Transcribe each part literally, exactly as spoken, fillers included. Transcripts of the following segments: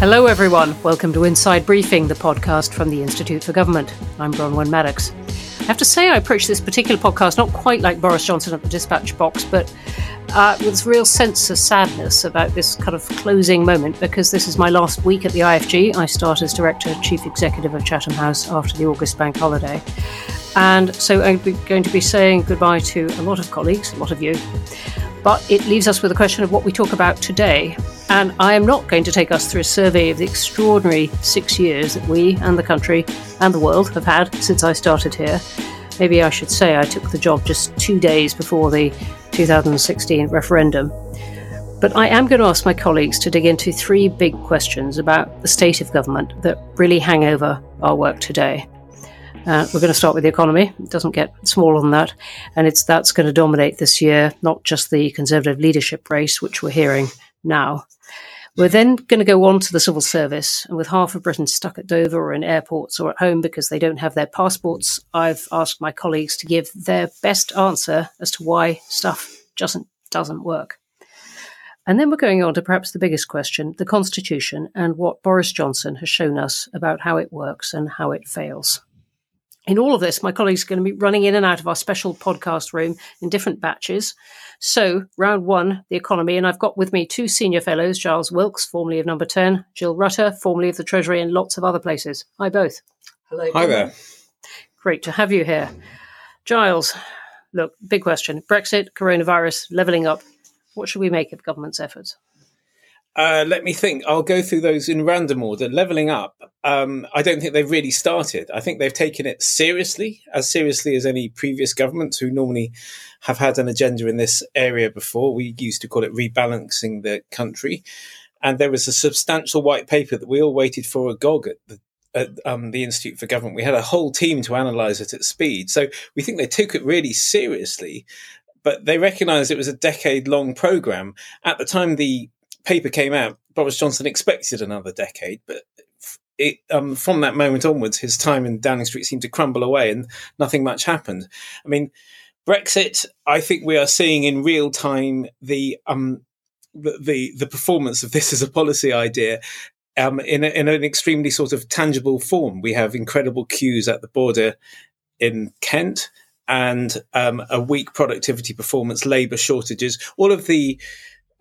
Hello everyone, welcome to Inside Briefing, the podcast from the Institute for Government. I'm Bronwen Maddox. I have to say I approached this particular podcast not quite like Boris Johnson at the dispatch box, but uh, with this real sense of sadness about this kind of closing moment, because this is my last week at the I F G. I start as Director Chief Executive of Chatham House after the August bank holiday. And so I'm going to be saying goodbye to a lot of colleagues, a lot of you. But it leaves us with a question of what we talk about today. And I am not going to take us through a survey of the extraordinary six years that we and the country and the world have had since I started here. Maybe I should say I took the job just two days before the two thousand sixteen referendum. But I am going to ask my colleagues to dig into three big questions about the state of government that really hang over our work today. Uh, we're going to start with the economy. It doesn't get smaller than that. And it's that's going to dominate this year, not just the Conservative leadership race, which we're hearing now. We're then going to go on to the civil service. And with half of Britain stuck at Dover or in airports or at home because they don't have their passports, I've asked my colleagues to give their best answer as to why stuff just doesn't work. And then we're going on to perhaps the biggest question, the Constitution, and what Boris Johnson has shown us about how it works and how it fails. In all of this, my colleagues are going to be running in and out of our special podcast room in different batches. So, round one, the economy, and I've got with me two senior fellows, Giles Wilkes, formerly of Number ten, Jill Rutter, formerly of the Treasury, and lots of other places. Hi, both. Hello. Hi there. Great to have you here. Giles, look, big question. Brexit, coronavirus, levelling up. What should we make of government's efforts? Uh, let me think. I'll go through those in random order. Levelling up, um, I don't think they've really started. I think they've taken it seriously, as seriously as any previous governments who normally have had an agenda in this area before. We used to call it rebalancing the country. And there was a substantial white paper that we all waited for agog at the At, um, the Institute for Government. We had a whole team to analyse it at speed. So we think they took it really seriously, but they recognised it was a decade-long programme. At the time the paper came out, Boris Johnson expected another decade, but it, um, from that moment onwards, his time in Downing Street seemed to crumble away and nothing much happened. I mean, Brexit, I think we are seeing in real time the um, the the performance of this as a policy idea Um, in, a, in an extremely sort of tangible form. We have incredible queues at the border in Kent and um, a weak productivity performance, labour shortages, all of the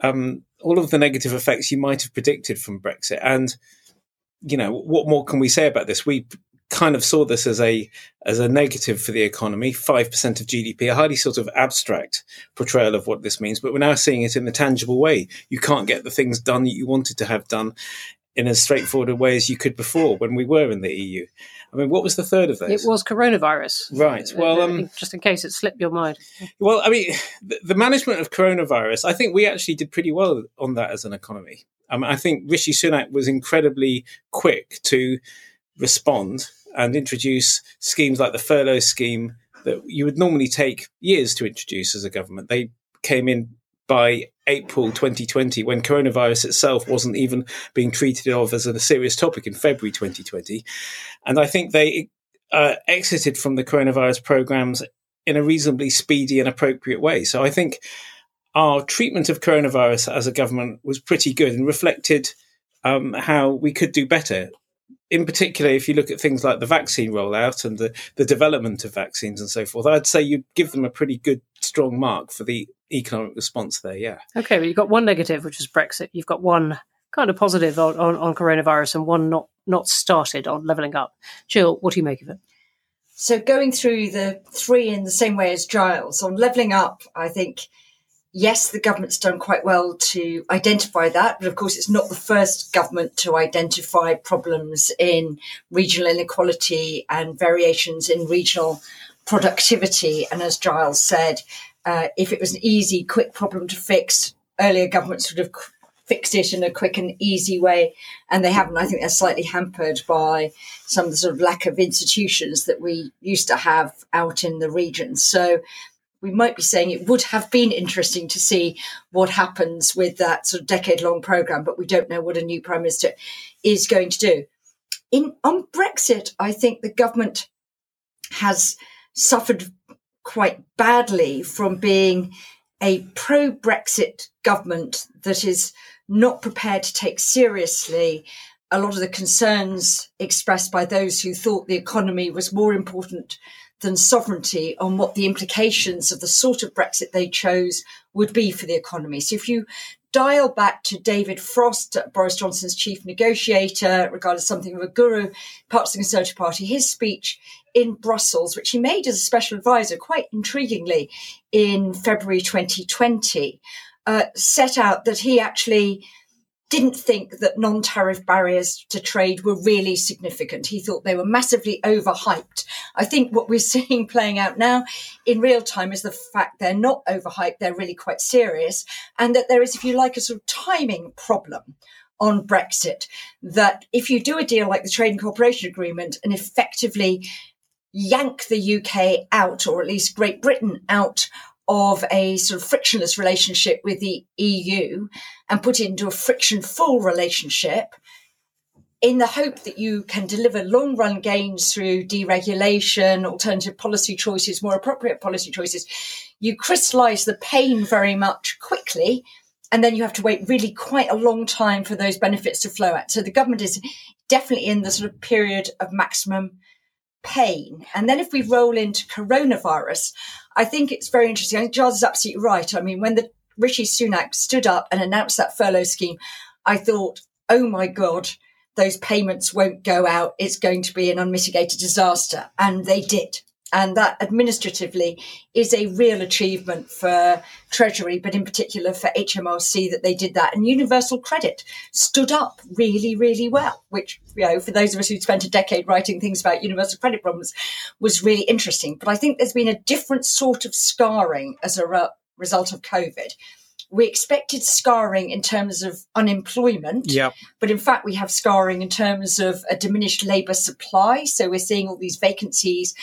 um, all of the negative effects you might have predicted from Brexit. And, you know, what more can we say about this? We kind of saw this as a as a negative for the economy, five percent of G D P, a highly sort of abstract portrayal of what this means. But we're now seeing it in a tangible way. You can't get the things done that you wanted to have done in as straightforward a way as you could before when we were in the E U. I mean, what was the third of those? It was coronavirus. Right. Well, um, just in case it slipped your mind. Well, I mean, the, the management of coronavirus, I think we actually did pretty well on that as an economy. Um, I think Rishi Sunak was incredibly quick to respond and introduce schemes like the furlough scheme that you would normally take years to introduce as a government. They came in by April twenty twenty, when coronavirus itself wasn't even being treated of as a serious topic in February twenty twenty. And I think they uh, exited from the coronavirus programs in a reasonably speedy and appropriate way. So I think our treatment of coronavirus as a government was pretty good and reflected um, how we could do better. In particular, if you look at things like the vaccine rollout and the, the development of vaccines and so forth, I'd say you'd give them a pretty good, strong mark for the economic response there, yeah. Okay, well, you've got one negative, which is Brexit. You've got one kind of positive on, on, on coronavirus and one not, not started on levelling up. Jill, what do you make of it? So going through the three in the same way as Giles, on levelling up, I think, yes, the government's done quite well to identify that, but of course it's not the first government to identify problems in regional inequality and variations in regional productivity. And as Giles said, uh, if it was an easy, quick problem to fix, earlier governments would have fixed it in a quick and easy way, and they haven't. I think they're slightly hampered by some of the sort of lack of institutions that we used to have out in the region. So we might be saying it would have been interesting to see what happens with that sort of decade-long programme, but we don't know what a new Prime Minister is going to do. In on Brexit, I think the government has suffered quite badly from being a pro-Brexit government that is not prepared to take seriously a lot of the concerns expressed by those who thought the economy was more important than sovereignty, on what the implications of the sort of Brexit they chose would be for the economy. So if you dial back to David Frost, Boris Johnson's chief negotiator, regarded as something of a guru, parts of the Conservative Party, his speech in Brussels, which he made as a special advisor, quite intriguingly, in February twenty twenty, uh, set out that he actually didn't think that non-tariff barriers to trade were really significant. He thought they were massively overhyped. I think what we're seeing playing out now in real time is the fact they're not overhyped, they're really quite serious, and that there is, if you like, a sort of timing problem on Brexit, that if you do a deal like the Trade and Cooperation Agreement and effectively yank the U K out, or at least Great Britain out, of a sort of frictionless relationship with the E U and put it into a friction-full relationship in the hope that you can deliver long-run gains through deregulation, alternative policy choices, more appropriate policy choices, you crystallise the pain very much quickly, and then you have to wait really quite a long time for those benefits to flow out. So the government is definitely in the sort of period of maximum pain. And then if we roll into coronavirus, I think it's very interesting. I think Giles is absolutely right. I mean, when the Rishi Sunak stood up and announced that furlough scheme, I thought, oh my God, those payments won't go out. It's going to be an unmitigated disaster. And they did. And that administratively is a real achievement for Treasury, but in particular for H M R C, that they did that. And universal credit stood up really, really well, which, you know, for those of us who'd spent a decade writing things about universal credit problems, was really interesting. But I think there's been a different sort of scarring as a re- result of COVID. We expected scarring in terms of unemployment, yep. but in fact we have scarring in terms of a diminished labour supply. So we're seeing all these vacancies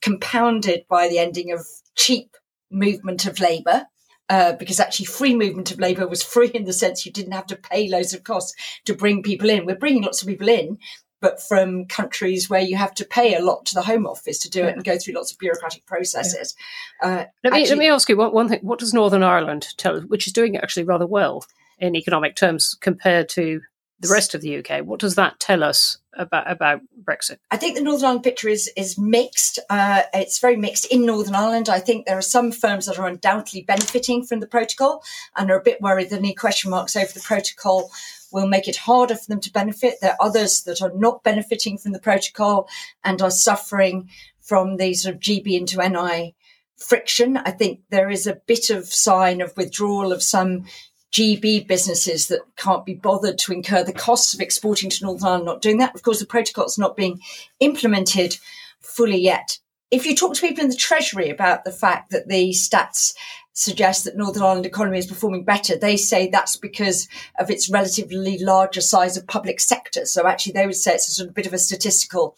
compounded by the ending of cheap movement of labour, uh, because actually free movement of labour was free in the sense you didn't have to pay loads of costs to bring people in. We're bringing lots of people in, but from countries where you have to pay a lot to the Home Office to do it and go through lots of bureaucratic processes. Yeah. Uh, let me actually, let me ask you one, one thing. What does Northern Ireland tell, which is doing actually rather well in economic terms compared to the rest of the U K? What does that tell us about about Brexit? I think the Northern Ireland picture is is mixed. Uh, it's very mixed in Northern Ireland. I think there are some firms that are undoubtedly benefiting from the protocol and are a bit worried that any question marks over the protocol will make it harder for them to benefit. There are others that are not benefiting from the protocol and are suffering from the sort of G B into N I friction. I think there is a bit of sign of withdrawal of some G B businesses that can't be bothered to incur the costs of exporting to Northern Ireland, not doing that. Of course, the protocol's not being implemented fully yet. If you talk to people in the Treasury about the fact that the stats suggest that Northern Ireland economy is performing better, they say that's because of its relatively larger size of public sector. So actually they would say it's a sort of bit of a statistical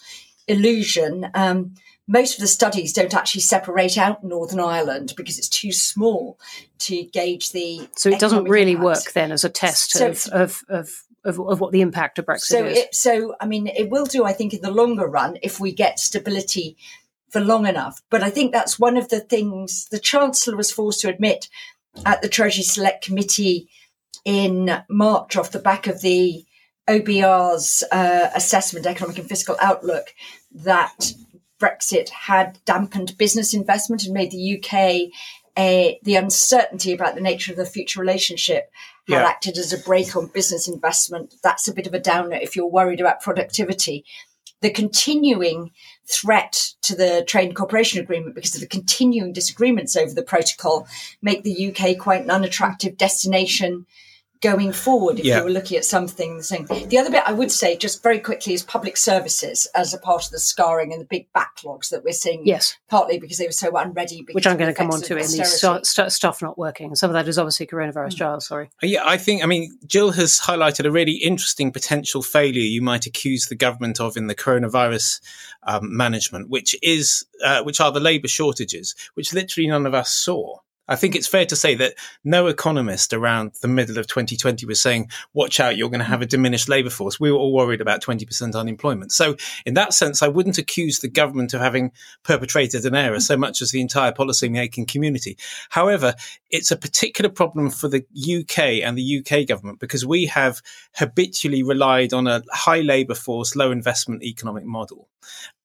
illusion. Um, most of the studies don't actually separate out Northern Ireland because it's too small to gauge the... So it doesn't really impact. work then as a test so, of... of, of- Of, of what the impact of Brexit so is. It, so, I mean, it will do, I think, in the longer run if we get stability for long enough. But I think that's one of the things the Chancellor was forced to admit at the Treasury Select Committee in March off the back of the O B R's uh, assessment, economic and fiscal outlook, that Brexit had dampened business investment and made the U K a, the uncertainty about the nature of the future relationship had yeah. acted as a brake on business investment. That's a bit of a downer if you're worried about productivity. The continuing threat to the Trade and Cooperation Agreement because of the continuing disagreements over the protocol make the U K quite an unattractive destination going forward if yeah. you were looking at something. The other bit I would say just very quickly is public services as a part of the scarring and the big backlogs that we're seeing, yes. partly because they were so unready. Which I'm going to come on to in these st- st- stuff not working. Some of that is obviously coronavirus, mm. Giles, sorry. Yeah, I think, I mean, Jill has highlighted a really interesting potential failure you might accuse the government of in the coronavirus um, management, which is, uh, which are the labour shortages, which literally none of us saw. I think it's fair to say that no economist around the middle of twenty twenty was saying, watch out, you're going to have a diminished labour force. We were all worried about twenty percent unemployment. So in that sense, I wouldn't accuse the government of having perpetrated an error so much as the entire policy-making community. However, it's a particular problem for the U K and the U K government because we have habitually relied on a high labour force, low investment economic model.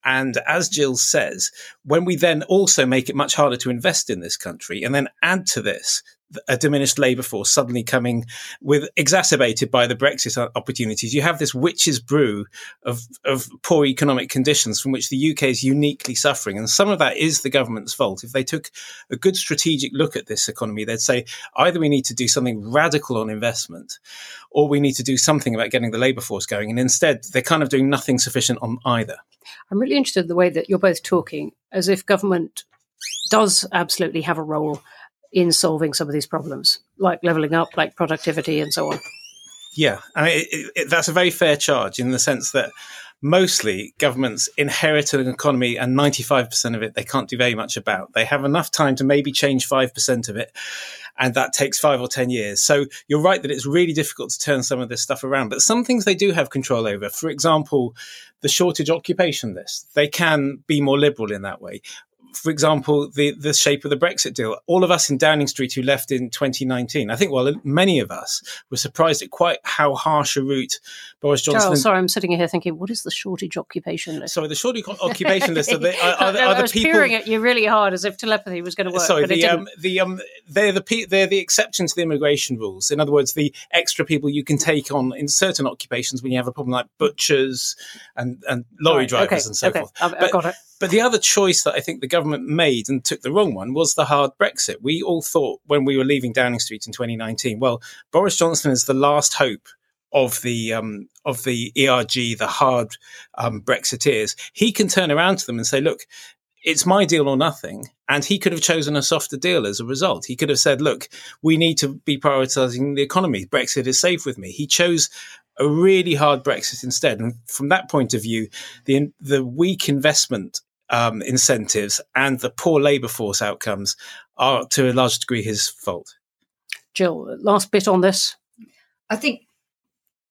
And as Jill says, when we then also make it much harder to invest in this country and then add to this a diminished labour force suddenly coming with exacerbated by the Brexit opportunities, you have this witch's brew of, of poor economic conditions from which the U K is uniquely suffering. And some of that is the government's fault. If they took a good strategic look at this economy, they'd say either we need to do something radical on investment or we need to do something about getting the labour force going. And instead, they're kind of doing nothing sufficient on either. I'm really interested in the way that you're both talking, as if government does absolutely have a role in solving some of these problems, like levelling up, like productivity and so on. Yeah, I mean, it, it, that's a very fair charge in the sense that mostly governments inherit an economy and ninety-five percent of it they can't do very much about. They have enough time to maybe change five percent of it, and that takes five or ten years. So you're right that it's really difficult to turn some of this stuff around. But some things they do have control over. For example, the shortage occupation list. They can be more liberal in that way. For example, the, the shape of the Brexit deal. All of us in Downing Street who left in twenty nineteen, I think, well, many of us were surprised at quite how harsh a route Boris Johnson... Oh, sorry, I'm sitting here thinking, what is the shortage occupation list? Sorry, the shortage occupation list are the, are, are, no, are the I was people... peering at you really hard as if telepathy was going to work, sorry, but the, it didn't. Um, the, um, they're, the, they're the exception to the immigration rules. In other words, the extra people you can take on in certain occupations when you have a problem like butchers and, and lorry right, drivers okay, and so okay. forth. I've, but, I've got it. But the other choice that I think the government made and took the wrong one was the hard Brexit. We all thought when we were leaving Downing Street in twenty nineteen, well, Boris Johnson is the last hope of the um, of the E R G, the hard um, Brexiteers. He can turn around to them and say, look, it's my deal or nothing. And he could have chosen a softer deal as a result. He could have said, look, we need to be prioritising the economy. Brexit is safe with me. He chose a really hard Brexit instead. And from that point of view, the the weak investment Um, incentives and the poor labour force outcomes are to a large degree his fault. Jill, last bit on this. I think,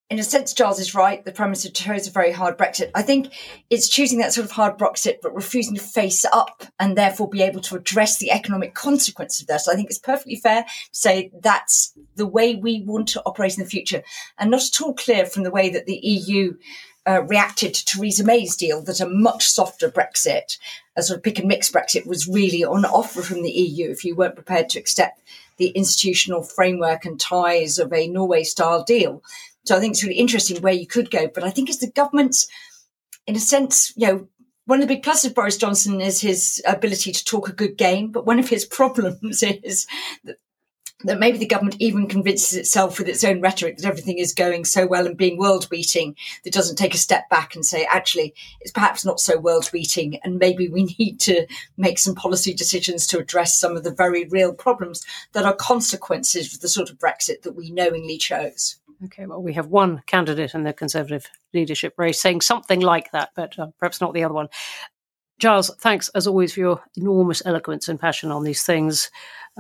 in a sense, Giles is right. The Prime Minister chose a very hard Brexit. I think it's choosing that sort of hard Brexit but refusing to face up and therefore be able to address the economic consequences of that. So I think it's perfectly fair to say that's the way we want to operate in the future, and not at all clear from the way that the E U Uh, reacted to Theresa May's deal that a much softer Brexit, a sort of pick and mix Brexit, was really on offer from the E U if you weren't prepared to accept the institutional framework and ties of a Norway-style deal. So I think it's really interesting where you could go. But I think it's the government's, in a sense, you know, one of the big pluses of Boris Johnson is his ability to talk a good game. But one of his problems is that that maybe the government even convinces itself with its own rhetoric that everything is going so well and being world-beating that doesn't take a step back and say, actually, it's perhaps not so world-beating and maybe we need to make some policy decisions to address some of the very real problems that are consequences of the sort of Brexit that we knowingly chose. OK, well, we have one candidate in the Conservative leadership race saying something like that, but uh, perhaps not the other one. Giles, thanks, as always, for your enormous eloquence and passion on these things.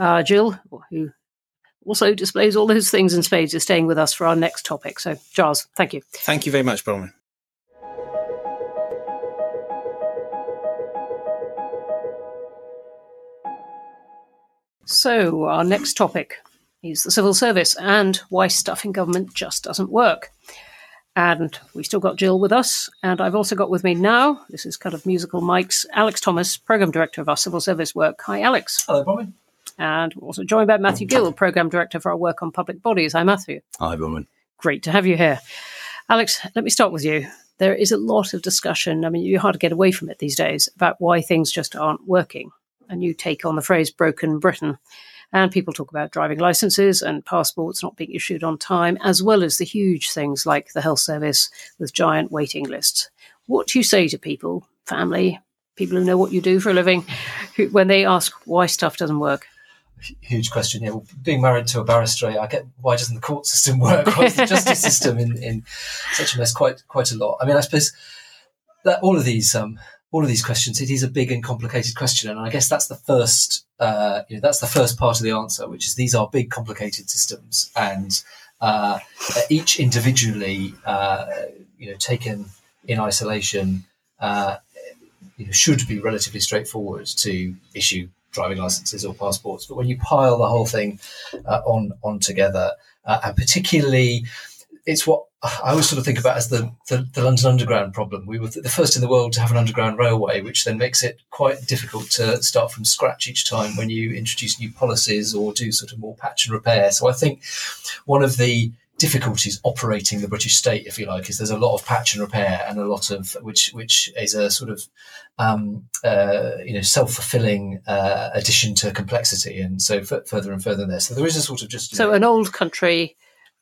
Uh, Jill, who... also displays all those things in spades, is staying with us for our next topic. So, Giles, thank you. Thank you very much, Bronwen. So, our next topic is the civil service and why stuffing government just doesn't work. And we've still got Jill with us, and I've also got with me now, this is kind of musical mics, Alex Thomas, Programme Director of our civil service work. Hi, Alex. Hello, Bronwen. And we're also joined by Matthew Gill, Programme Director for our work on public bodies. Hi, Matthew. Hi, Bronwen. Great to have you here. Alex, let me start with you. There is a lot of discussion, I mean, you're hard to get away from it these days, about why things just aren't working. And you take on the phrase broken Britain. And people talk about driving licences and passports not being issued on time, as well as the huge things like the health service with giant waiting lists. What do you say to people, family, people who know what you do for a living, who, when they ask why stuff doesn't work? Huge question here. Well, being married to a barrister, I get why doesn't the court system work? Why is the justice system in, in such a mess? Quite quite a lot. I mean, I suppose that all of these um, all of these questions, it is a big and complicated question. And I guess that's the first, uh, you know, that's the first part of the answer, which is these are big, complicated systems. And uh, each individually, uh, you know, taken in isolation, uh, you know, should be relatively straightforward to issue driving licenses or passports. But when you pile the whole thing uh, on, on together, uh, and particularly it's what I always sort of think about as the, the, the London Underground problem. We were the first in the world to have an underground railway, which then makes it quite difficult to start from scratch each time when you introduce new policies or do sort of more patch and repair. So I think one of the difficulties operating the British state, if you like, is there's a lot of patch and repair and a lot of which which is a sort of um, uh, you know self-fulfilling uh, addition to complexity, and so f- further and further there. So there is a sort of just so know, an old country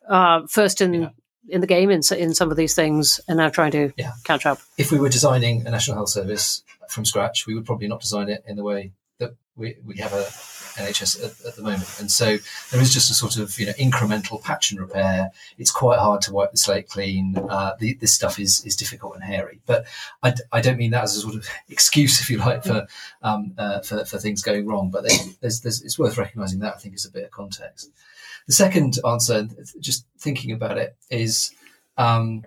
uh, first in. Yeah. in the game in, in some of these things and now trying to yeah. catch up. If we were designing a National Health Service from scratch, we would probably not design it in the way that we, we have a N H S at, at the moment. And so there is just a sort of, you know, incremental patch and repair. It's quite hard to wipe the slate clean. Uh, the, this stuff is, is difficult and hairy, but I, I don't mean that as a sort of excuse, if you like, for, um, uh, for, for things going wrong, but there's, there's, there's, it's worth recognising that, I think, is a bit of context. The second answer, just thinking about it, is um,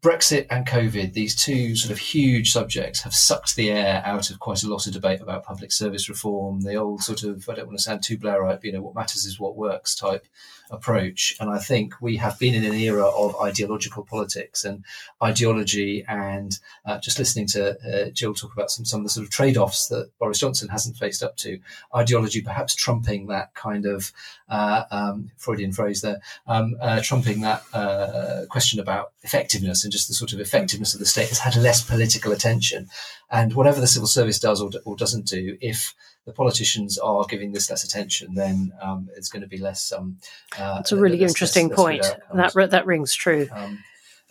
Brexit and COVID, these two sort of huge subjects, have sucked the air out of quite a lot of debate about public service reform, the old sort of, I don't want to sound too Blairite, but, you know, what matters is what works type approach. And I think we have been in an era of ideological politics and ideology, and uh, just listening to uh, Jill talk about some, some of the sort of trade-offs that Boris Johnson hasn't faced up to, ideology perhaps trumping that kind of, uh, um, Freudian phrase there, um, uh, trumping that uh, question about effectiveness, and just the sort of effectiveness of the state has had less political attention. And whatever the civil service does or, or doesn't do, if the politicians are giving this less attention, then um, it's going to be less... Um, uh, That's a really less, interesting less, less, less point. That that rings true. Um,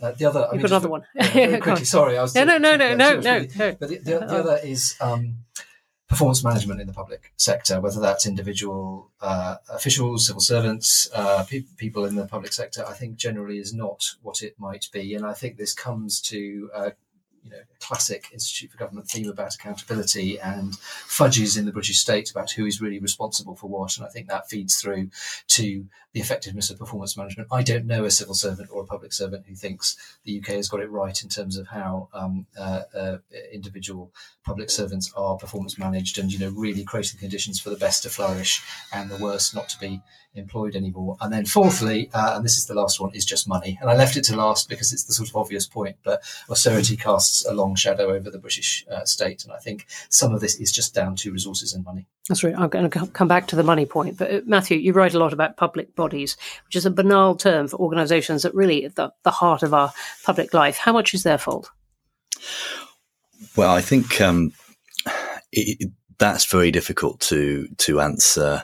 uh, the other... You've I mean, got another one. Yeah, very quickly, sorry. I was no, no, no, no, no, no, really, no. But the, the, the other is... Um, performance management in the public sector, whether that's individual uh, officials, civil servants, uh, pe- people in the public sector, I think generally is not what it might be. And I think this comes to uh, you know, a classic Institute for Government theme about accountability and fudges in the British state about who is really responsible for what. And I think that feeds through to the effectiveness of performance management. I don't know a civil servant or a public servant who thinks the U K has got it right in terms of how um, uh, uh, individual public servants are performance managed and, you know, really creating conditions for the best to flourish and the worst not to be employed anymore. And then fourthly, uh, and this is the last one, is just money. And I left it to last because it's the sort of obvious point, but austerity casts a long shadow over the British uh, state. And I think some of this is just down to resources and money. That's right. I'm going to come back to the money point. But uh, Matthew, you write a lot about public bodies, which is a banal term for organisations that really at the, the heart of our public life. How much is their fault? Well, I think um, it, it, that's very difficult to to answer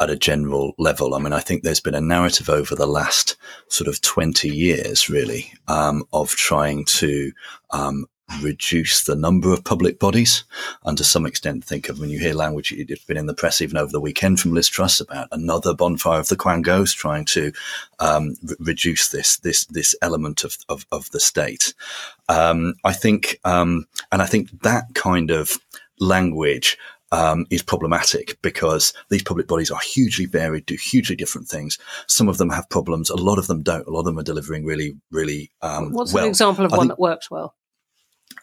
at a general level. I mean, I think there's been a narrative over the last sort of twenty years, really, um, of trying to um, reduce the number of public bodies, and to some extent think of, when you hear language, it's been in the press even over the weekend from Liz Truss about another bonfire of the quangos, trying to um, re- reduce this this this element of of, of the state. Um, I think, um, and I think that kind of language Um, is problematic, because these public bodies are hugely varied, do hugely different things. Some of them have problems. A lot of them don't. A lot of them are delivering really, really um, What's well. What's an example of I one think- that works well?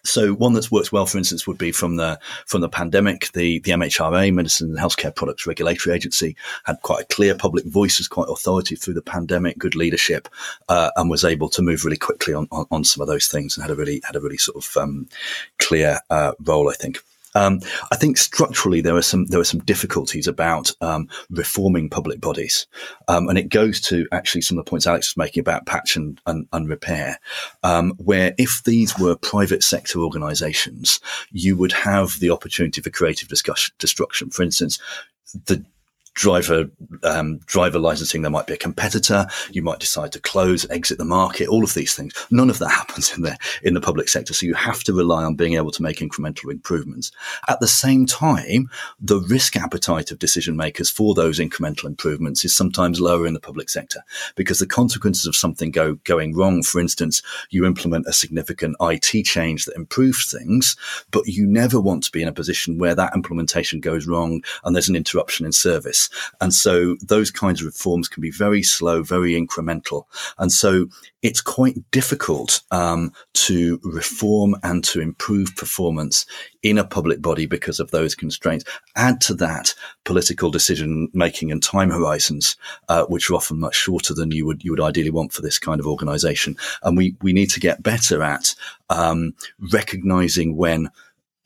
So one that's worked well, for instance, would be from the from the pandemic. The, the M H R A, Medicine and Healthcare Products Regulatory Agency, had quite a clear public voice, was quite authoritative through the pandemic, good leadership, uh, and was able to move really quickly on, on, on some of those things, and had a really had a really sort of um, clear uh, role, I think. Um, I think structurally there are some there are some difficulties about um, reforming public bodies, um, and it goes to actually some of the points Alex was making about patch and, and, and repair, um, where if these were private sector organisations, you would have the opportunity for creative discussion, destruction. For instance, the driver um, driver licensing, there might be a competitor. You might decide to close, exit the market, all of these things. None of that happens in the in the public sector. So you have to rely on being able to make incremental improvements. At the same time, the risk appetite of decision makers for those incremental improvements is sometimes lower in the public sector because the consequences of something go going wrong, for instance, you implement a significant I T change that improves things, but you never want to be in a position where that implementation goes wrong and there's an interruption in service. And so those kinds of reforms can be very slow, very incremental. And so it's quite difficult um, to reform and to improve performance in a public body because of those constraints. Add to that political decision-making and time horizons, uh, which are often much shorter than you would you would ideally want for this kind of organisation. And we, we need to get better at um, recognising when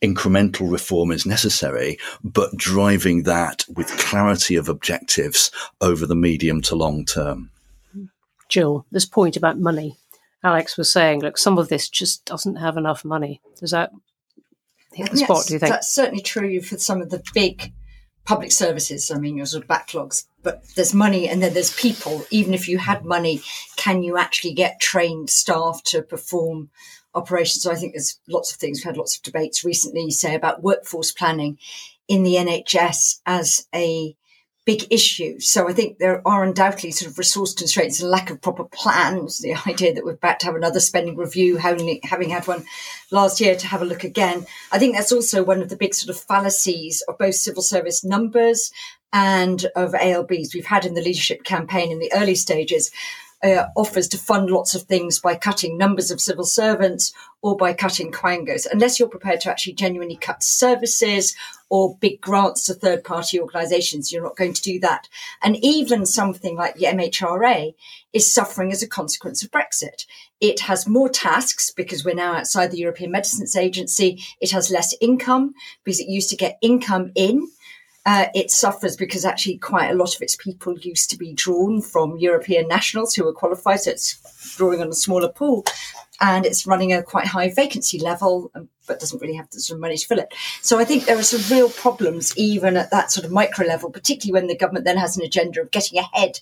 incremental reform is necessary, but driving that with clarity of objectives over the medium to long term. Jill, this point about money. Alex was saying, look, some of this just doesn't have enough money. Does that hit the yes, spot, do you think? That's certainly true for some of the big public services. I mean, your sort of backlogs, but there's money and then there's people. Even if you had money, can you actually get trained staff to perform operations? So I think there's lots of things. We've had lots of debates recently, say, about workforce planning in the N H S as a big issue. So I think there are undoubtedly sort of resource constraints and lack of proper plans. The idea that we're about to have another spending review, having, having had one last year to have a look again. I think that's also one of the big sort of fallacies of both civil service numbers and of A L Bs we've had in the leadership campaign in the early stages. Uh, offers to fund lots of things by cutting numbers of civil servants or by cutting quangos, unless you're prepared to actually genuinely cut services or big grants to third-party organisations. You're not going to do that. And even something like the M H R A is suffering as a consequence of Brexit. It has more tasks because we're now outside the European Medicines Agency. It has less income because it used to get income in. Uh, it suffers because actually quite a lot of its people used to be drawn from European nationals who were qualified, so it's drawing on a smaller pool, and it's running a quite high vacancy level, but doesn't really have the sort of money to fill it. So I think there are some real problems even at that sort of micro level, particularly when the government then has an agenda of getting ahead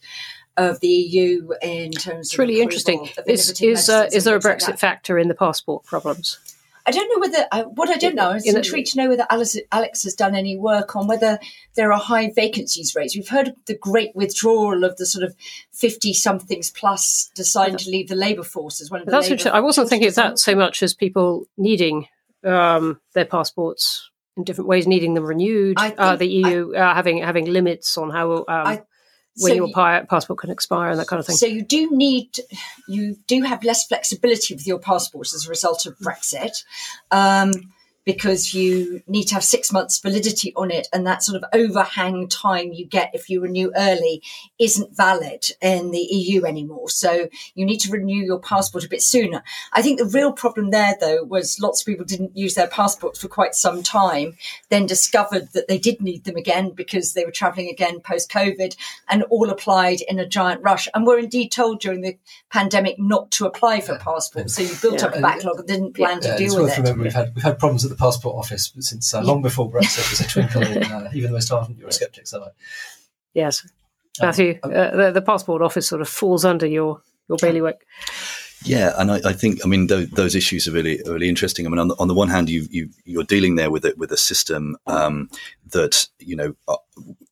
of the E U in terms it's of... It's really interesting. Is, is, uh, is there a Brexit like factor in the passport problems? I don't know whether, uh, what I don't know, I was intrigued to know whether Alice, Alex has done any work on whether there are high vacancies rates. We've heard of the great withdrawal of the sort of fifty-somethings plus deciding to leave the labour force as one of the That's interesting. I wasn't thinking of that so much as people needing um, their passports in different ways, needing them renewed, uh, the E U I, uh, having having limits on how... Um, I, when so your you, passport can expire and that kind of thing. So you do need, you do have less flexibility with your passports as a result of Brexit, um, because you need to have six months validity on it, and that sort of overhang time you get if you renew early isn't valid in the E U anymore. So you need to renew your passport a bit sooner. I think the real problem there, though, was lots of people didn't use their passports for quite some time, then discovered that they did need them again because they were travelling again post-COVID and all applied in a giant rush and were indeed told during the pandemic not to apply for passports. So you built yeah. up a backlog and didn't plan yeah, to deal with it. Remember, we've had, we've had problems at the passport office since uh, long before Brexit was a twinkle in uh, even the most ardent Eurosceptics, aren't I? Yes. Matthew, um, uh, the, the passport office sort of falls under your, your bailiwick. Yeah, and I, I think, I mean, th- those issues are really really interesting. I mean, on the, on the one hand, you, you, you're dealing there with a, with a system um, that, you know, uh,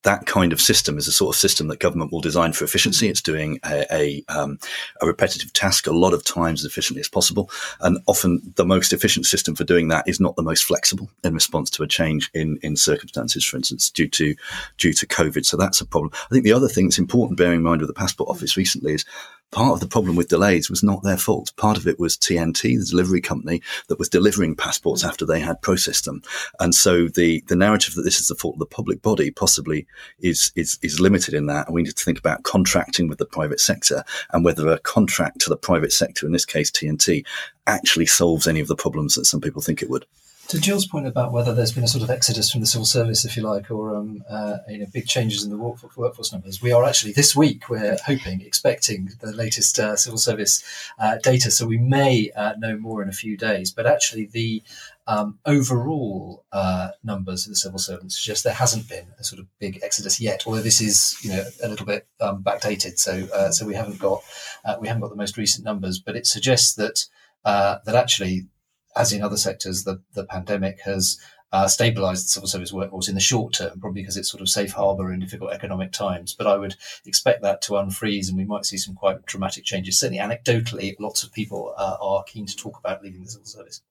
that kind of system is the sort of system that government will design for efficiency. It's doing a, a, um, a repetitive task a lot of times as efficiently as possible. And often the most efficient system for doing that is not the most flexible in response to a change in, in circumstances, for instance, due to due to COVID. So that's a problem. I think the other thing that's important bearing in mind with the Passport Office recently is part of the problem with delays was not their fault. Part of it was T N T, the delivery company, that was delivering passports after they had processed them. And so the, the narrative that this is the fault of the public body possibly is, is, is limited in that. And we need to think about contracting with the private sector and whether a contract to the private sector, in this case T N T, actually solves any of the problems that some people think it would. To Jill's point about whether there's been a sort of exodus from the civil service, if you like, or um, uh, you know, big changes in the workforce, workforce numbers, we are actually this week we're hoping, expecting the latest uh, civil service uh, data, so we may uh, know more in a few days. But actually, the um, overall uh, numbers of the civil servants suggest there hasn't been a sort of big exodus yet. Although this is, you know, a little bit um, backdated, so uh, so we haven't got uh, we haven't got the most recent numbers, but it suggests that uh, that actually, as in other sectors, the the pandemic has Uh, stabilise the civil service workforce in the short term, probably because it's sort of safe harbour in difficult economic times. But I would expect that to unfreeze, and we might see some quite dramatic changes. Certainly, anecdotally, lots of people uh, are keen to talk about leaving the civil service.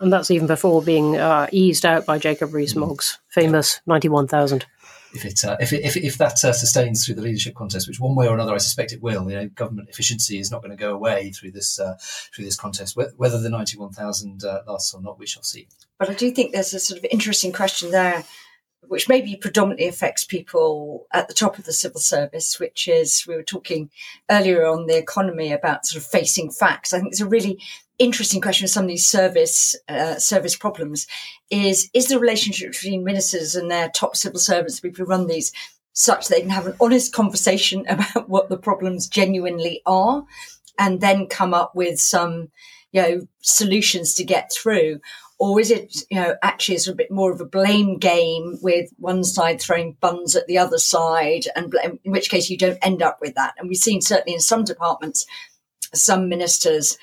And that's even before being uh, eased out by Jacob Rees-Mogg's mm-hmm. famous ninety-one thousand. If it, uh, if, it, if if that uh, sustains through the leadership contest, which one way or another I suspect it will, you know, government efficiency is not going to go away through this uh, through this contest. Whether the ninety-one thousand uh, lasts or not, we shall see. But I do think there's a sort of interesting question there, which maybe predominantly affects people at the top of the civil service, which is, we were talking earlier on The Economy about sort of facing facts. I think it's a really interesting question of some of these service uh, service problems is, is the relationship between ministers and their top civil servants, people who run these, such that they can have an honest conversation about what the problems genuinely are and then come up with some, you know, solutions to get through? Or is it, you know, actually it's a bit more of a blame game with one side throwing buns at the other side, and in which case you don't end up with that. And we've seen certainly in some departments, some ministers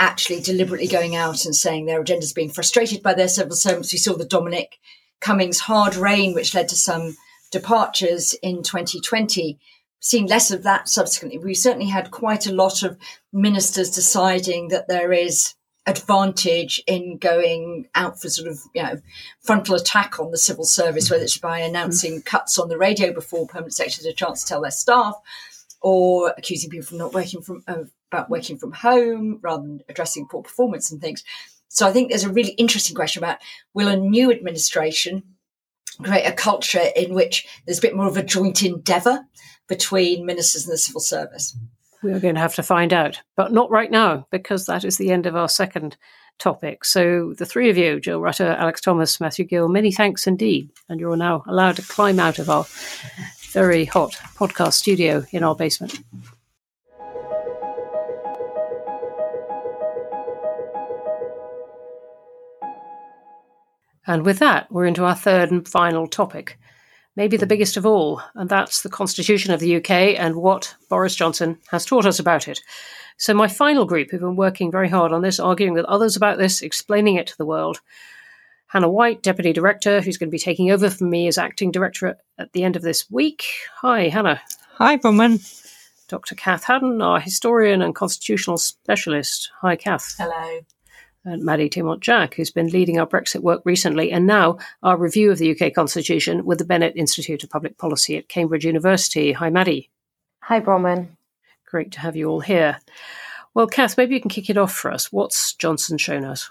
actually deliberately going out and saying their agendas, being frustrated by their civil servants. We saw the Dominic Cummings hard reign, which led to some departures in twenty twenty. Seen less of that subsequently. We certainly had quite a lot of ministers deciding that there is advantage in going out for sort of, you know, frontal attack on the civil service, whether it's by announcing mm-hmm. cuts on the radio before permanent sectors had a chance to tell their staff, or accusing people from not working from uh, about working from home rather than addressing poor performance and things. So I think there's a really interesting question about, will a new administration create a culture in which there's a bit more of a joint endeavour between ministers and the civil service? We are going to have to find out, but not right now, because that is the end of our second topic. So the three of you, Jill Rutter, Alex Thomas, Matthew Gill, many thanks indeed. And you're now allowed to climb out of our very hot podcast studio in our basement. And with that, we're into our third and final topic, maybe the biggest of all, and that's the Constitution of the U K and what Boris Johnson has taught us about it. So my final group, who've been working very hard on this, arguing with others about this, explaining it to the world. Hannah White, Deputy Director, who's going to be taking over from me as Acting Director at the end of this week. Hi, Hannah. Hi, Bronwen. Doctor Kath Haddon, our historian and constitutional specialist. Hi, Kath. Hello. And Maddy Thimont Jack, who's been leading our Brexit work recently, and now our review of the U K Constitution with the Bennett Institute of Public Policy at Cambridge University. Hi, Maddy. Hi, Bronwen. Great to have you all here. Well, Kath, maybe you can kick it off for us. What's Johnson shown us?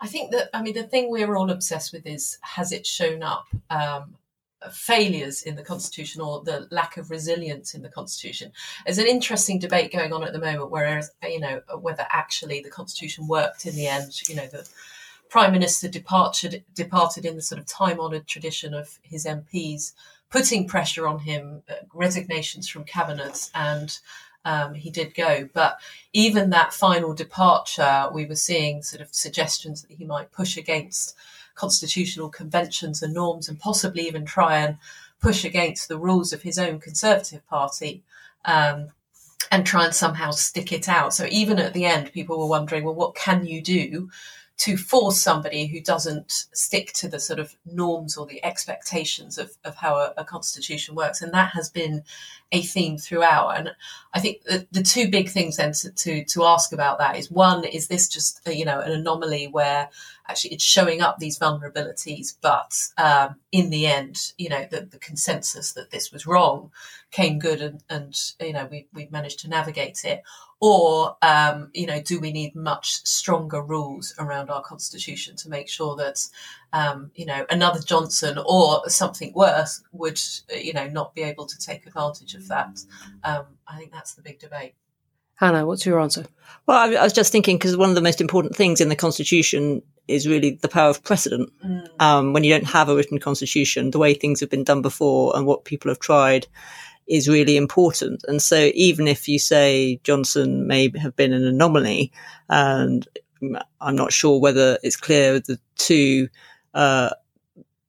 I think that, I mean, the thing we're all obsessed with is, has it shown up um, failures in the Constitution or the lack of resilience in the Constitution? There's an interesting debate going on at the moment, whereas, you know, whether actually the Constitution worked in the end. You know, the Prime Minister departed, departed in the sort of time-honoured tradition of his M Ps putting pressure on him, resignations from cabinets, and Um, he did go. But even that final departure, we were seeing sort of suggestions that he might push against constitutional conventions and norms, and possibly even try and push against the rules of his own Conservative Party, um, and try and somehow stick it out. So even at the end, people were wondering, well, what can you do to force somebody who doesn't stick to the sort of norms or the expectations of, of how a, a constitution works? And that has been a theme throughout. And I think the, the two big things then to, to, to ask about that is, one, is this just, you know, an anomaly where actually it's showing up these vulnerabilities, but um, in the end, you know, the, the consensus that this was wrong came good, and, and you know, we, we've managed to navigate it? Or, um, you know, do we need much stronger rules around our constitution to make sure that, um, you know, another Johnson or something worse would, you know, not be able to take advantage of that? Um, I think that's the big debate. Hannah, what's your answer? Well, I, I was just thinking, because one of the most important things in the constitution is really the power of precedent. Mm. Um, when you don't have a written constitution, the way things have been done before and what people have tried is really important. And so even if you say Johnson may have been an anomaly, and I'm not sure whether it's clear the two uh,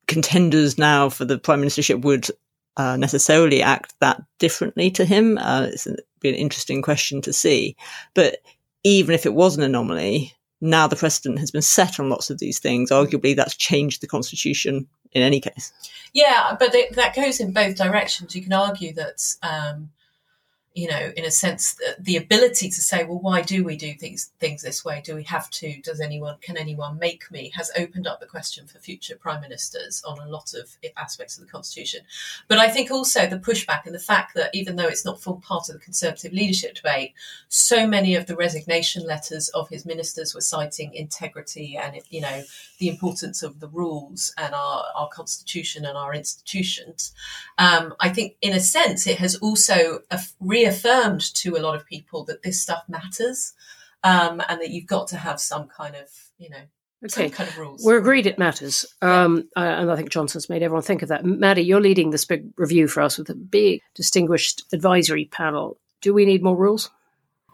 contenders now for the prime ministership would uh, necessarily act that differently to him. Uh, it's an, be an interesting question to see. But even if it was an anomaly, now the precedent has been set on lots of these things. Arguably, that's changed the constitution in any case. Yeah, but it, that goes in both directions. You can argue that, um, you know, in a sense, the, the ability to say, well, why do we do things things this way? Do we have to? Does anyone? Can anyone make me? Has opened up the question for future prime ministers on a lot of aspects of the constitution. But I think also the pushback and the fact that even though it's not full part of the Conservative leadership debate, so many of the resignation letters of his ministers were citing integrity and, you know, the importance of the rules and our, our constitution and our institutions. Um, I think in a sense it has also reaffirmed to a lot of people that this stuff matters, um, and that you've got to have some kind of, you know, okay. Some kind of rules. We're agreed it matters. Um, yeah. And I think Johnson's made everyone think of that. Maddy, you're leading this big review for us with a big distinguished advisory panel. Do we need more rules?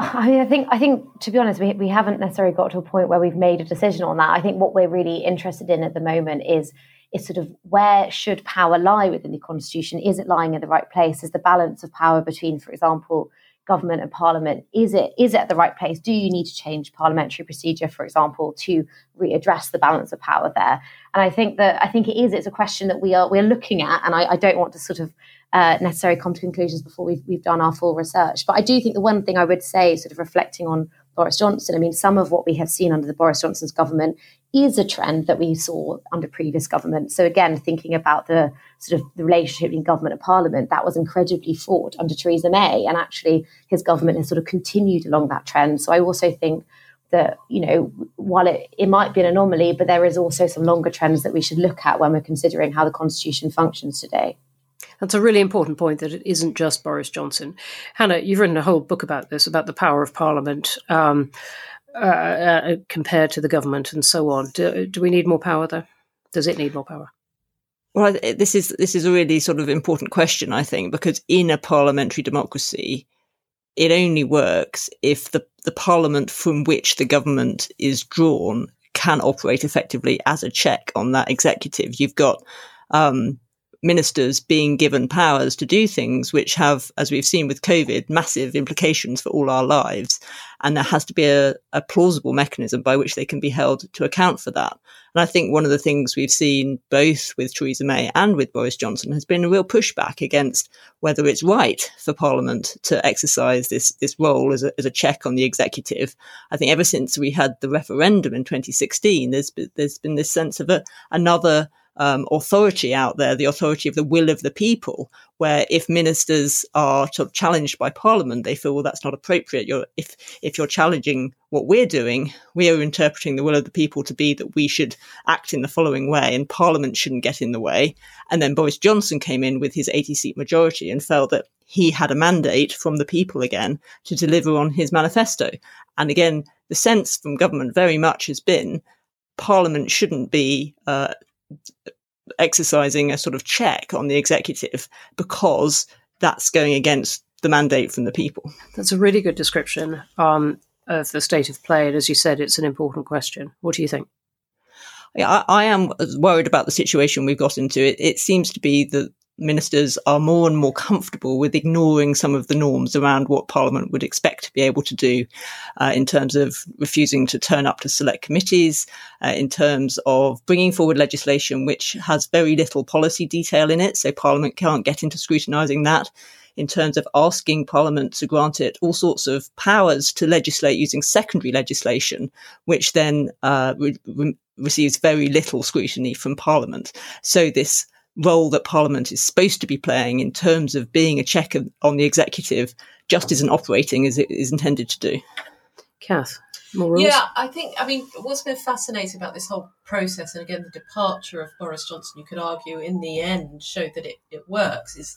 I mean, I think, I think to be honest, we we haven't necessarily got to a point where we've made a decision on that. I think what we're really interested in at the moment is is sort of where should power lie within the constitution? Is it lying in the right place? Is the balance of power between, for example, government and parliament, is it is it at the right place? Do you need to change parliamentary procedure, for example, to readdress the balance of power there? And I think that I think it is. It's a question that we are we're looking at, and I, I don't want to sort of uh, necessarily come to conclusions before we've we've done our full research. But I do think the one thing I would say, sort of reflecting on Boris Johnson, I mean, some of what we have seen under the Boris Johnson's government is a trend that we saw under previous governments. So again, thinking about the sort of the relationship between government and parliament, that was incredibly fraught under Theresa May. And actually, his government has sort of continued along that trend. So I also think that, you know, while it, it might be an anomaly, but there is also some longer trends that we should look at when we're considering how the constitution functions today. That's a really important point, that it isn't just Boris Johnson. Hannah, you've written a whole book about this, about the power of parliament um, uh, uh, compared to the government and so on. Do, do we need more power there? Does it need more power? Well, this is this is a really sort of important question, I think, because in a parliamentary democracy, it only works if the, the parliament from which the government is drawn can operate effectively as a check on that executive. You've got... Um, ministers being given powers to do things which have, as we've seen with COVID, massive implications for all our lives. And there has to be a, a plausible mechanism by which they can be held to account for that. And I think one of the things we've seen both with Theresa May and with Boris Johnson has been a real pushback against whether it's right for Parliament to exercise this, this role as a, as a check on the executive. I think ever since we had the referendum in twenty sixteen, there's, there's been this sense of a, another Um, authority out there, the authority of the will of the people, where if ministers are sort of challenged by Parliament, they feel, well, that's not appropriate. You're, if if you're challenging what we're doing, we are interpreting the will of the people to be that we should act in the following way and Parliament shouldn't get in the way. And then Boris Johnson came in with his eighty-seat majority and felt that he had a mandate from the people again to deliver on his manifesto. And again, the sense from government very much has been Parliament shouldn't be... Uh, exercising a sort of check on the executive because that's going against the mandate from the people. That's a really good description um, of the state of play. And as you said, it's an important question. What do you think? Yeah, I, I am worried about the situation we've got into. It, it seems to be that ministers are more and more comfortable with ignoring some of the norms around what Parliament would expect to be able to do uh, in terms of refusing to turn up to select committees, uh, in terms of bringing forward legislation which has very little policy detail in it, so Parliament can't get into scrutinising that, in terms of asking Parliament to grant it all sorts of powers to legislate using secondary legislation, which then uh, re- re- receives very little scrutiny from Parliament. So this role that Parliament is supposed to be playing in terms of being a check on the executive just isn't operating as it is intended to do. Kath, more rules? Yeah, I think, I mean, what's been fascinating about this whole process, and again, the departure of Boris Johnson, you could argue in the end showed that it, it works, is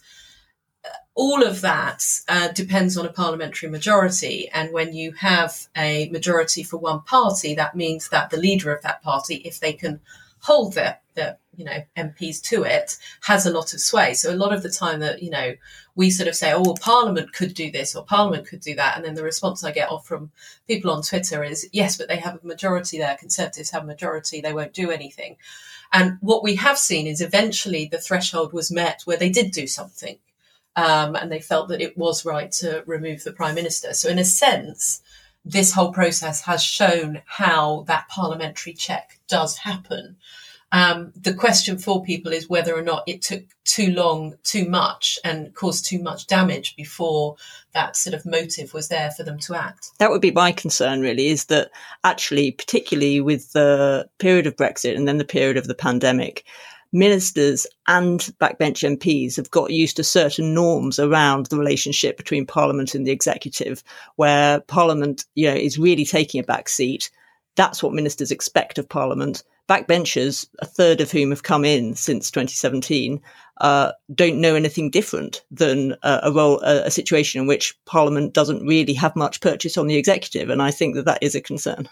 all of that uh, depends on a parliamentary majority. And when you have a majority for one party, that means that the leader of that party, if they can hold their, their you know, M Ps to it has a lot of sway. So a lot of the time that, you know, we sort of say, oh, well, Parliament could do this or Parliament could do that. And then the response I get off from people on Twitter is, yes, but they have a majority there. Conservatives have a majority. They won't do anything. And what we have seen is eventually the threshold was met where they did do something. Um, and they felt that it was right to remove the Prime Minister. So in a sense, this whole process has shown how that parliamentary check does happen. Um, the question for people is whether or not it took too long, too much, and caused too much damage before that sort of motive was there for them to act. That would be my concern, really, is that actually, particularly with the period of Brexit and then the period of the pandemic, ministers and backbench M Ps have got used to certain norms around the relationship between Parliament and the executive, where Parliament, you know, is really taking a back seat. That's what ministers expect of Parliament. Backbenchers, a third of whom have come in since twenty seventeen, uh, don't know anything different than a, a role, a, a situation in which Parliament doesn't really have much purchase on the executive. And I think that that is a concern.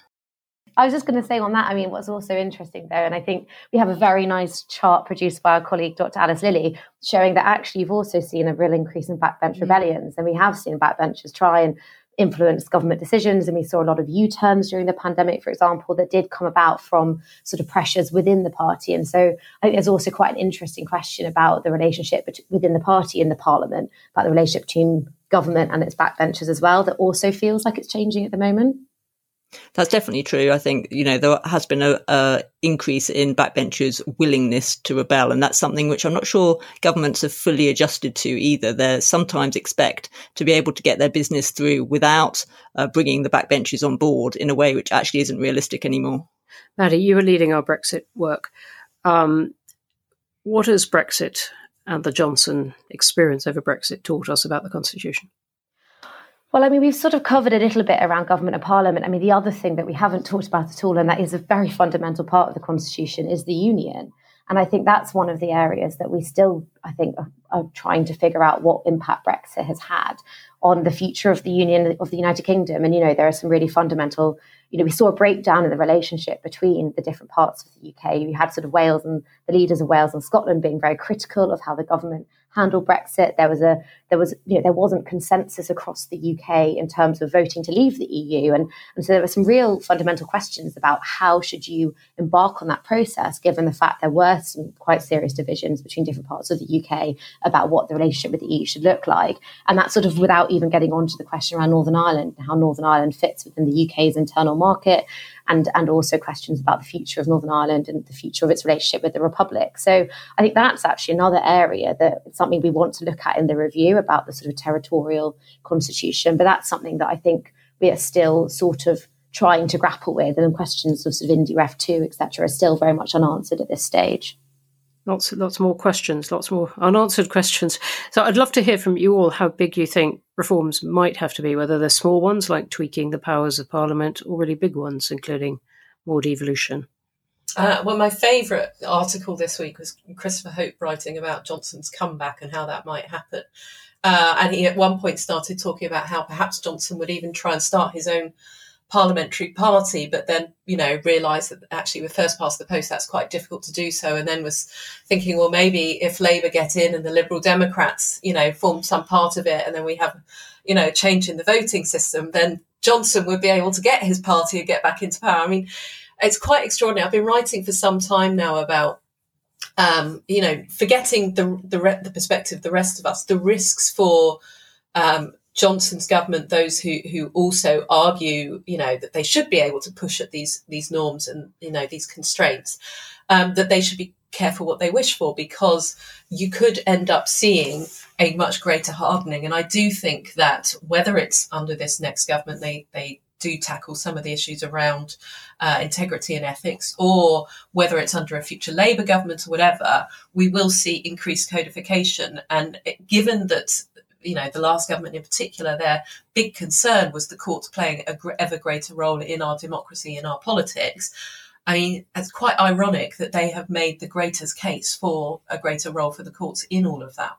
I was just going to say on that, I mean, what's also interesting, though, and I think we have a very nice chart produced by our colleague, Doctor Alice Lilly, showing that actually you've also seen a real increase in backbench mm-hmm. rebellions. And we have seen backbenchers try and influence government decisions. And we saw a lot of U-turns during the pandemic, for example, that did come about from sort of pressures within the party. And so I think there's also quite an interesting question about the relationship between, within the party and the parliament, about the relationship between government and its backbenchers as well, that also feels like it's changing at the moment. That's definitely true. I think, you know, there has been a, a increase in backbenchers' willingness to rebel. And that's something which I'm not sure governments have fully adjusted to either. They sometimes expect to be able to get their business through without uh, bringing the backbenchers on board in a way which actually isn't realistic anymore. Maddy, you were leading our Brexit work. Um, what has Brexit and the Johnson experience over Brexit taught us about the Constitution? Well, I mean, we've sort of covered a little bit around government and parliament. I mean, the other thing that we haven't talked about at all, and that is a very fundamental part of the constitution, is the union. And I think that's one of the areas that we still, I think, are, are trying to figure out what impact Brexit has had on the future of the union of the United Kingdom. And, you know, there are some really fundamental, you know, we saw a breakdown in the relationship between the different parts of the U K. You had sort of Wales and the leaders of Wales and Scotland being very critical of how the government handle Brexit. There was a there was you know there wasn't consensus across the U K in terms of voting to leave the E U, and and so there were some real fundamental questions about how should you embark on that process, given the fact there were some quite serious divisions between different parts of the U K about what the relationship with the E U should look like, and that's sort of without even getting onto the question around Northern Ireland, how Northern Ireland fits within the U K's internal market, and and also questions about the future of Northern Ireland and the future of its relationship with the Republic. So I think that's actually another area that it's something we want to look at in the review about the sort of territorial constitution. But that's something that I think we are still sort of trying to grapple with, and questions of sort of N D R F two, et cetera, are still very much unanswered at this stage. Lots, lots more questions, lots more unanswered questions. So I'd love to hear from you all how big you think reforms might have to be, whether they're small ones like tweaking the powers of Parliament or really big ones, including more devolution. Uh, well, my favourite article this week was Christopher Hope writing about Johnson's comeback and how that might happen. Uh, and he at one point started talking about how perhaps Johnson would even try and start his own parliamentary party, but then, you know, realised that actually with first past the post, that's quite difficult to do so. And then was thinking, well, maybe if Labour get in and the Liberal Democrats, you know, form some part of it, and then we have, you know, change in the voting system, then Johnson would be able to get his party and get back into power. I mean, it's quite extraordinary. I've been writing for some time now about, um, you know, forgetting the the, re- the perspective of the rest of us, the risks for um, Johnson's government, those who, who also argue, you know, that they should be able to push at these these norms and, you know, these constraints, um, that they should be careful what they wish for, because you could end up seeing a much greater hardening. And I do think that whether it's under this next government, they they do tackle some of the issues around uh, integrity and ethics, or whether it's under a future Labour government or whatever, we will see increased codification. And it, given that, you know, the last government in particular, their big concern was the courts playing an gr- ever greater role in our democracy, in our politics. I mean, it's quite ironic that they have made the greatest case for a greater role for the courts in all of that.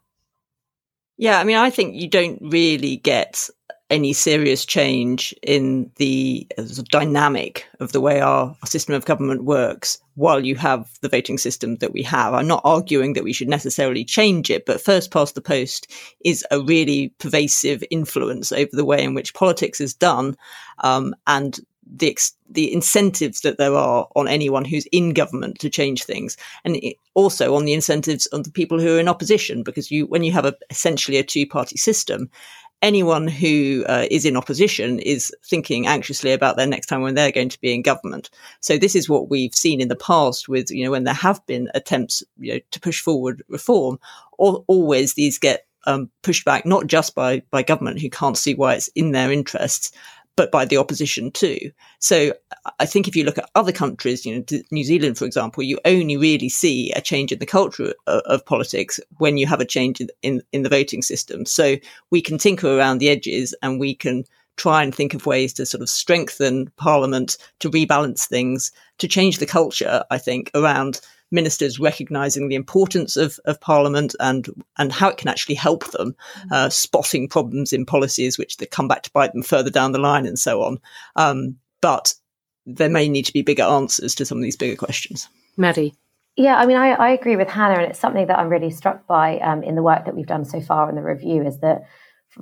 Yeah, I mean, I think you don't really get any serious change in the dynamic of the way our system of government works while you have the voting system that we have. I'm not arguing that we should necessarily change it, but first past the post is a really pervasive influence over the way in which politics is done, um, and the ex- the incentives that there are on anyone who's in government to change things, and it, also on the incentives on the people who are in opposition, because you when you have a, essentially a two-party system, anyone who uh, is in opposition is thinking anxiously about their next time when they're going to be in government. So this is what we've seen in the past with, you know, when there have been attempts, you know, to push forward reform, all, always these get um, pushed back, not just by, by government who can't see why it's in their interests, but by the opposition too. So I think if you look at other countries, you know, New Zealand, for example, you only really see a change in the culture of, of politics when you have a change in, in, in the voting system. So we can tinker around the edges and we can try and think of ways to sort of strengthen Parliament, to rebalance things, to change the culture, I think, around ministers recognising the importance of, of Parliament and and how it can actually help them, uh, spotting problems in policies which they come back to bite them further down the line and so on. Um, but there may need to be bigger answers to some of these bigger questions. Maddy? Yeah, I mean, I, I agree with Hannah, and it's something that I'm really struck by um, in the work that we've done so far in the review, is that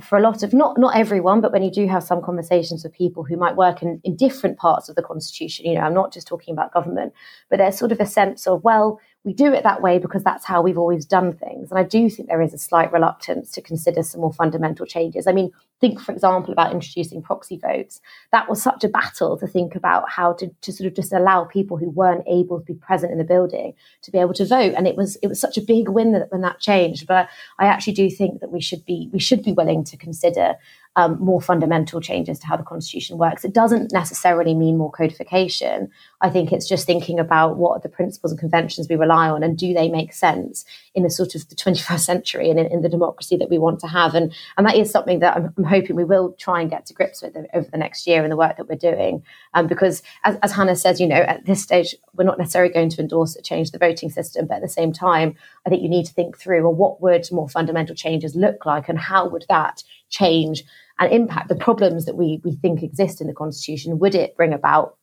for a lot of, not not everyone, but when you do have some conversations with people who might work in, in different parts of the constitution, you know, I'm not just talking about government, but there's sort of a sense of, well, we do it that way because that's how we've always done things. And I do think there is a slight reluctance to consider some more fundamental changes. I mean, think, for example, about introducing proxy votes. That was such a battle to think about how to, to sort of just allow people who weren't able to be present in the building to be able to vote. And it was it was such a big win that, when that changed. But I actually do think that we should be we should be willing to consider Um, more fundamental changes to how the constitution works. It doesn't necessarily mean more codification. I think it's just thinking about what are the principles and conventions we rely on, and do they make sense in the sort of the twenty-first century and in, in the democracy that we want to have. And and that is something that I'm, I'm hoping we will try and get to grips with over the next year in the work that we're doing. Um, because as, as Hannah says, you know, at this stage, we're not necessarily going to endorse or change the voting system. But at the same time, I think you need to think through, well, what would more fundamental changes look like, and how would that change and impact the problems that we we think exist in the constitution? Would it bring about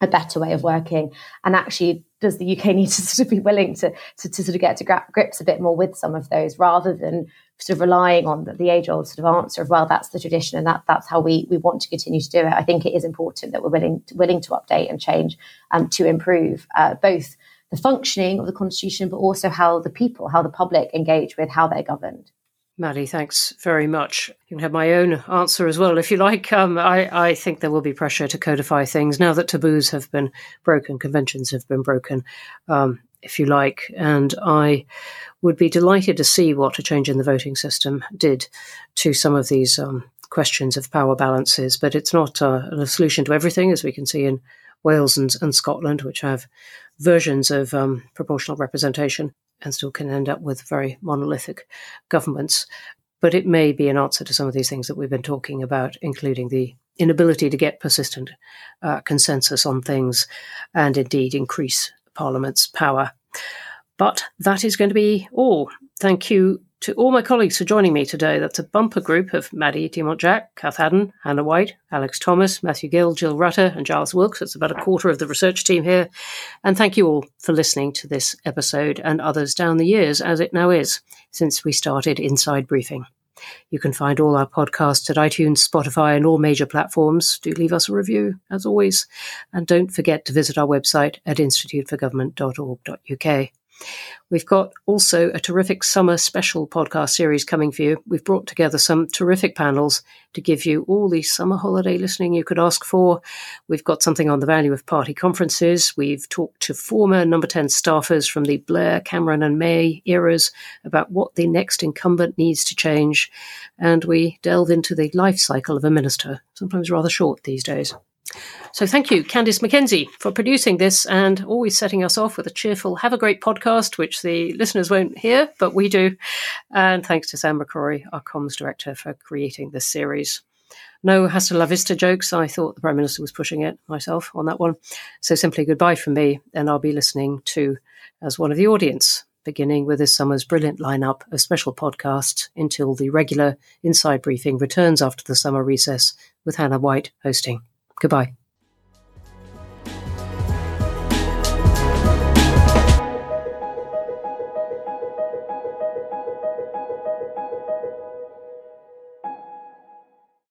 a better way of working? And actually, does the U K need to sort of be willing to to, to sort of get to gra- grips a bit more with some of those, rather than sort of relying on the, the age-old sort of answer of, well, that's the tradition and that that's how we we want to continue to do it? I think it is important that we're willing to, willing to update and change um, to improve uh, both the functioning of the constitution, but also how the people, how the public engage with how they're governed. Maddy, thanks very much. You can have my own answer as well, if you like. Um, I, I think there will be pressure to codify things now that taboos have been broken, conventions have been broken, um, if you like. And I would be delighted to see what a change in the voting system did to some of these um, questions of power balances. But it's not uh, a solution to everything, as we can see in Wales and, and Scotland, which have versions of um, proportional representation and still can end up with very monolithic governments. But it may be an answer to some of these things that we've been talking about, including the inability to get persistent uh, consensus on things and indeed increase Parliament's power. But that is going to be all. Thank you to all my colleagues for joining me today. That's a bumper group of Maddy Thimont Jack, Kath Haddon, Hannah White, Alex Thomas, Matthew Gill, Jill Rutter and Giles Wilkes. That's about a quarter of the research team here. And thank you all for listening to this episode and others down the years, as it now is, since we started Inside Briefing. You can find all our podcasts at iTunes, Spotify and all major platforms. Do leave us a review, as always. And don't forget to visit our website at institute for government dot org dot U K. We've got also a terrific summer special podcast series coming for you. We've brought together some terrific panels to give you all the summer holiday listening you could ask for. We've got something on the value of party conferences. We've talked to former Number ten staffers from the Blair, Cameron and May eras about what the next incumbent needs to change. And we delve into the life cycle of a minister, sometimes rather short these days. So thank you, Candice McKenzie, for producing this and always setting us off with a cheerful Have a Great podcast, which the listeners won't hear, but we do. And thanks to Sam McCrory, our comms director, for creating this series. No hasta la vista jokes. I thought the Prime Minister was pushing it myself on that one. So simply goodbye from me, and I'll be listening to as one of the audience. beginning with this summer's brilliant lineup of special podcasts until the regular Inside Briefing returns after the summer recess with Hannah White hosting. Goodbye.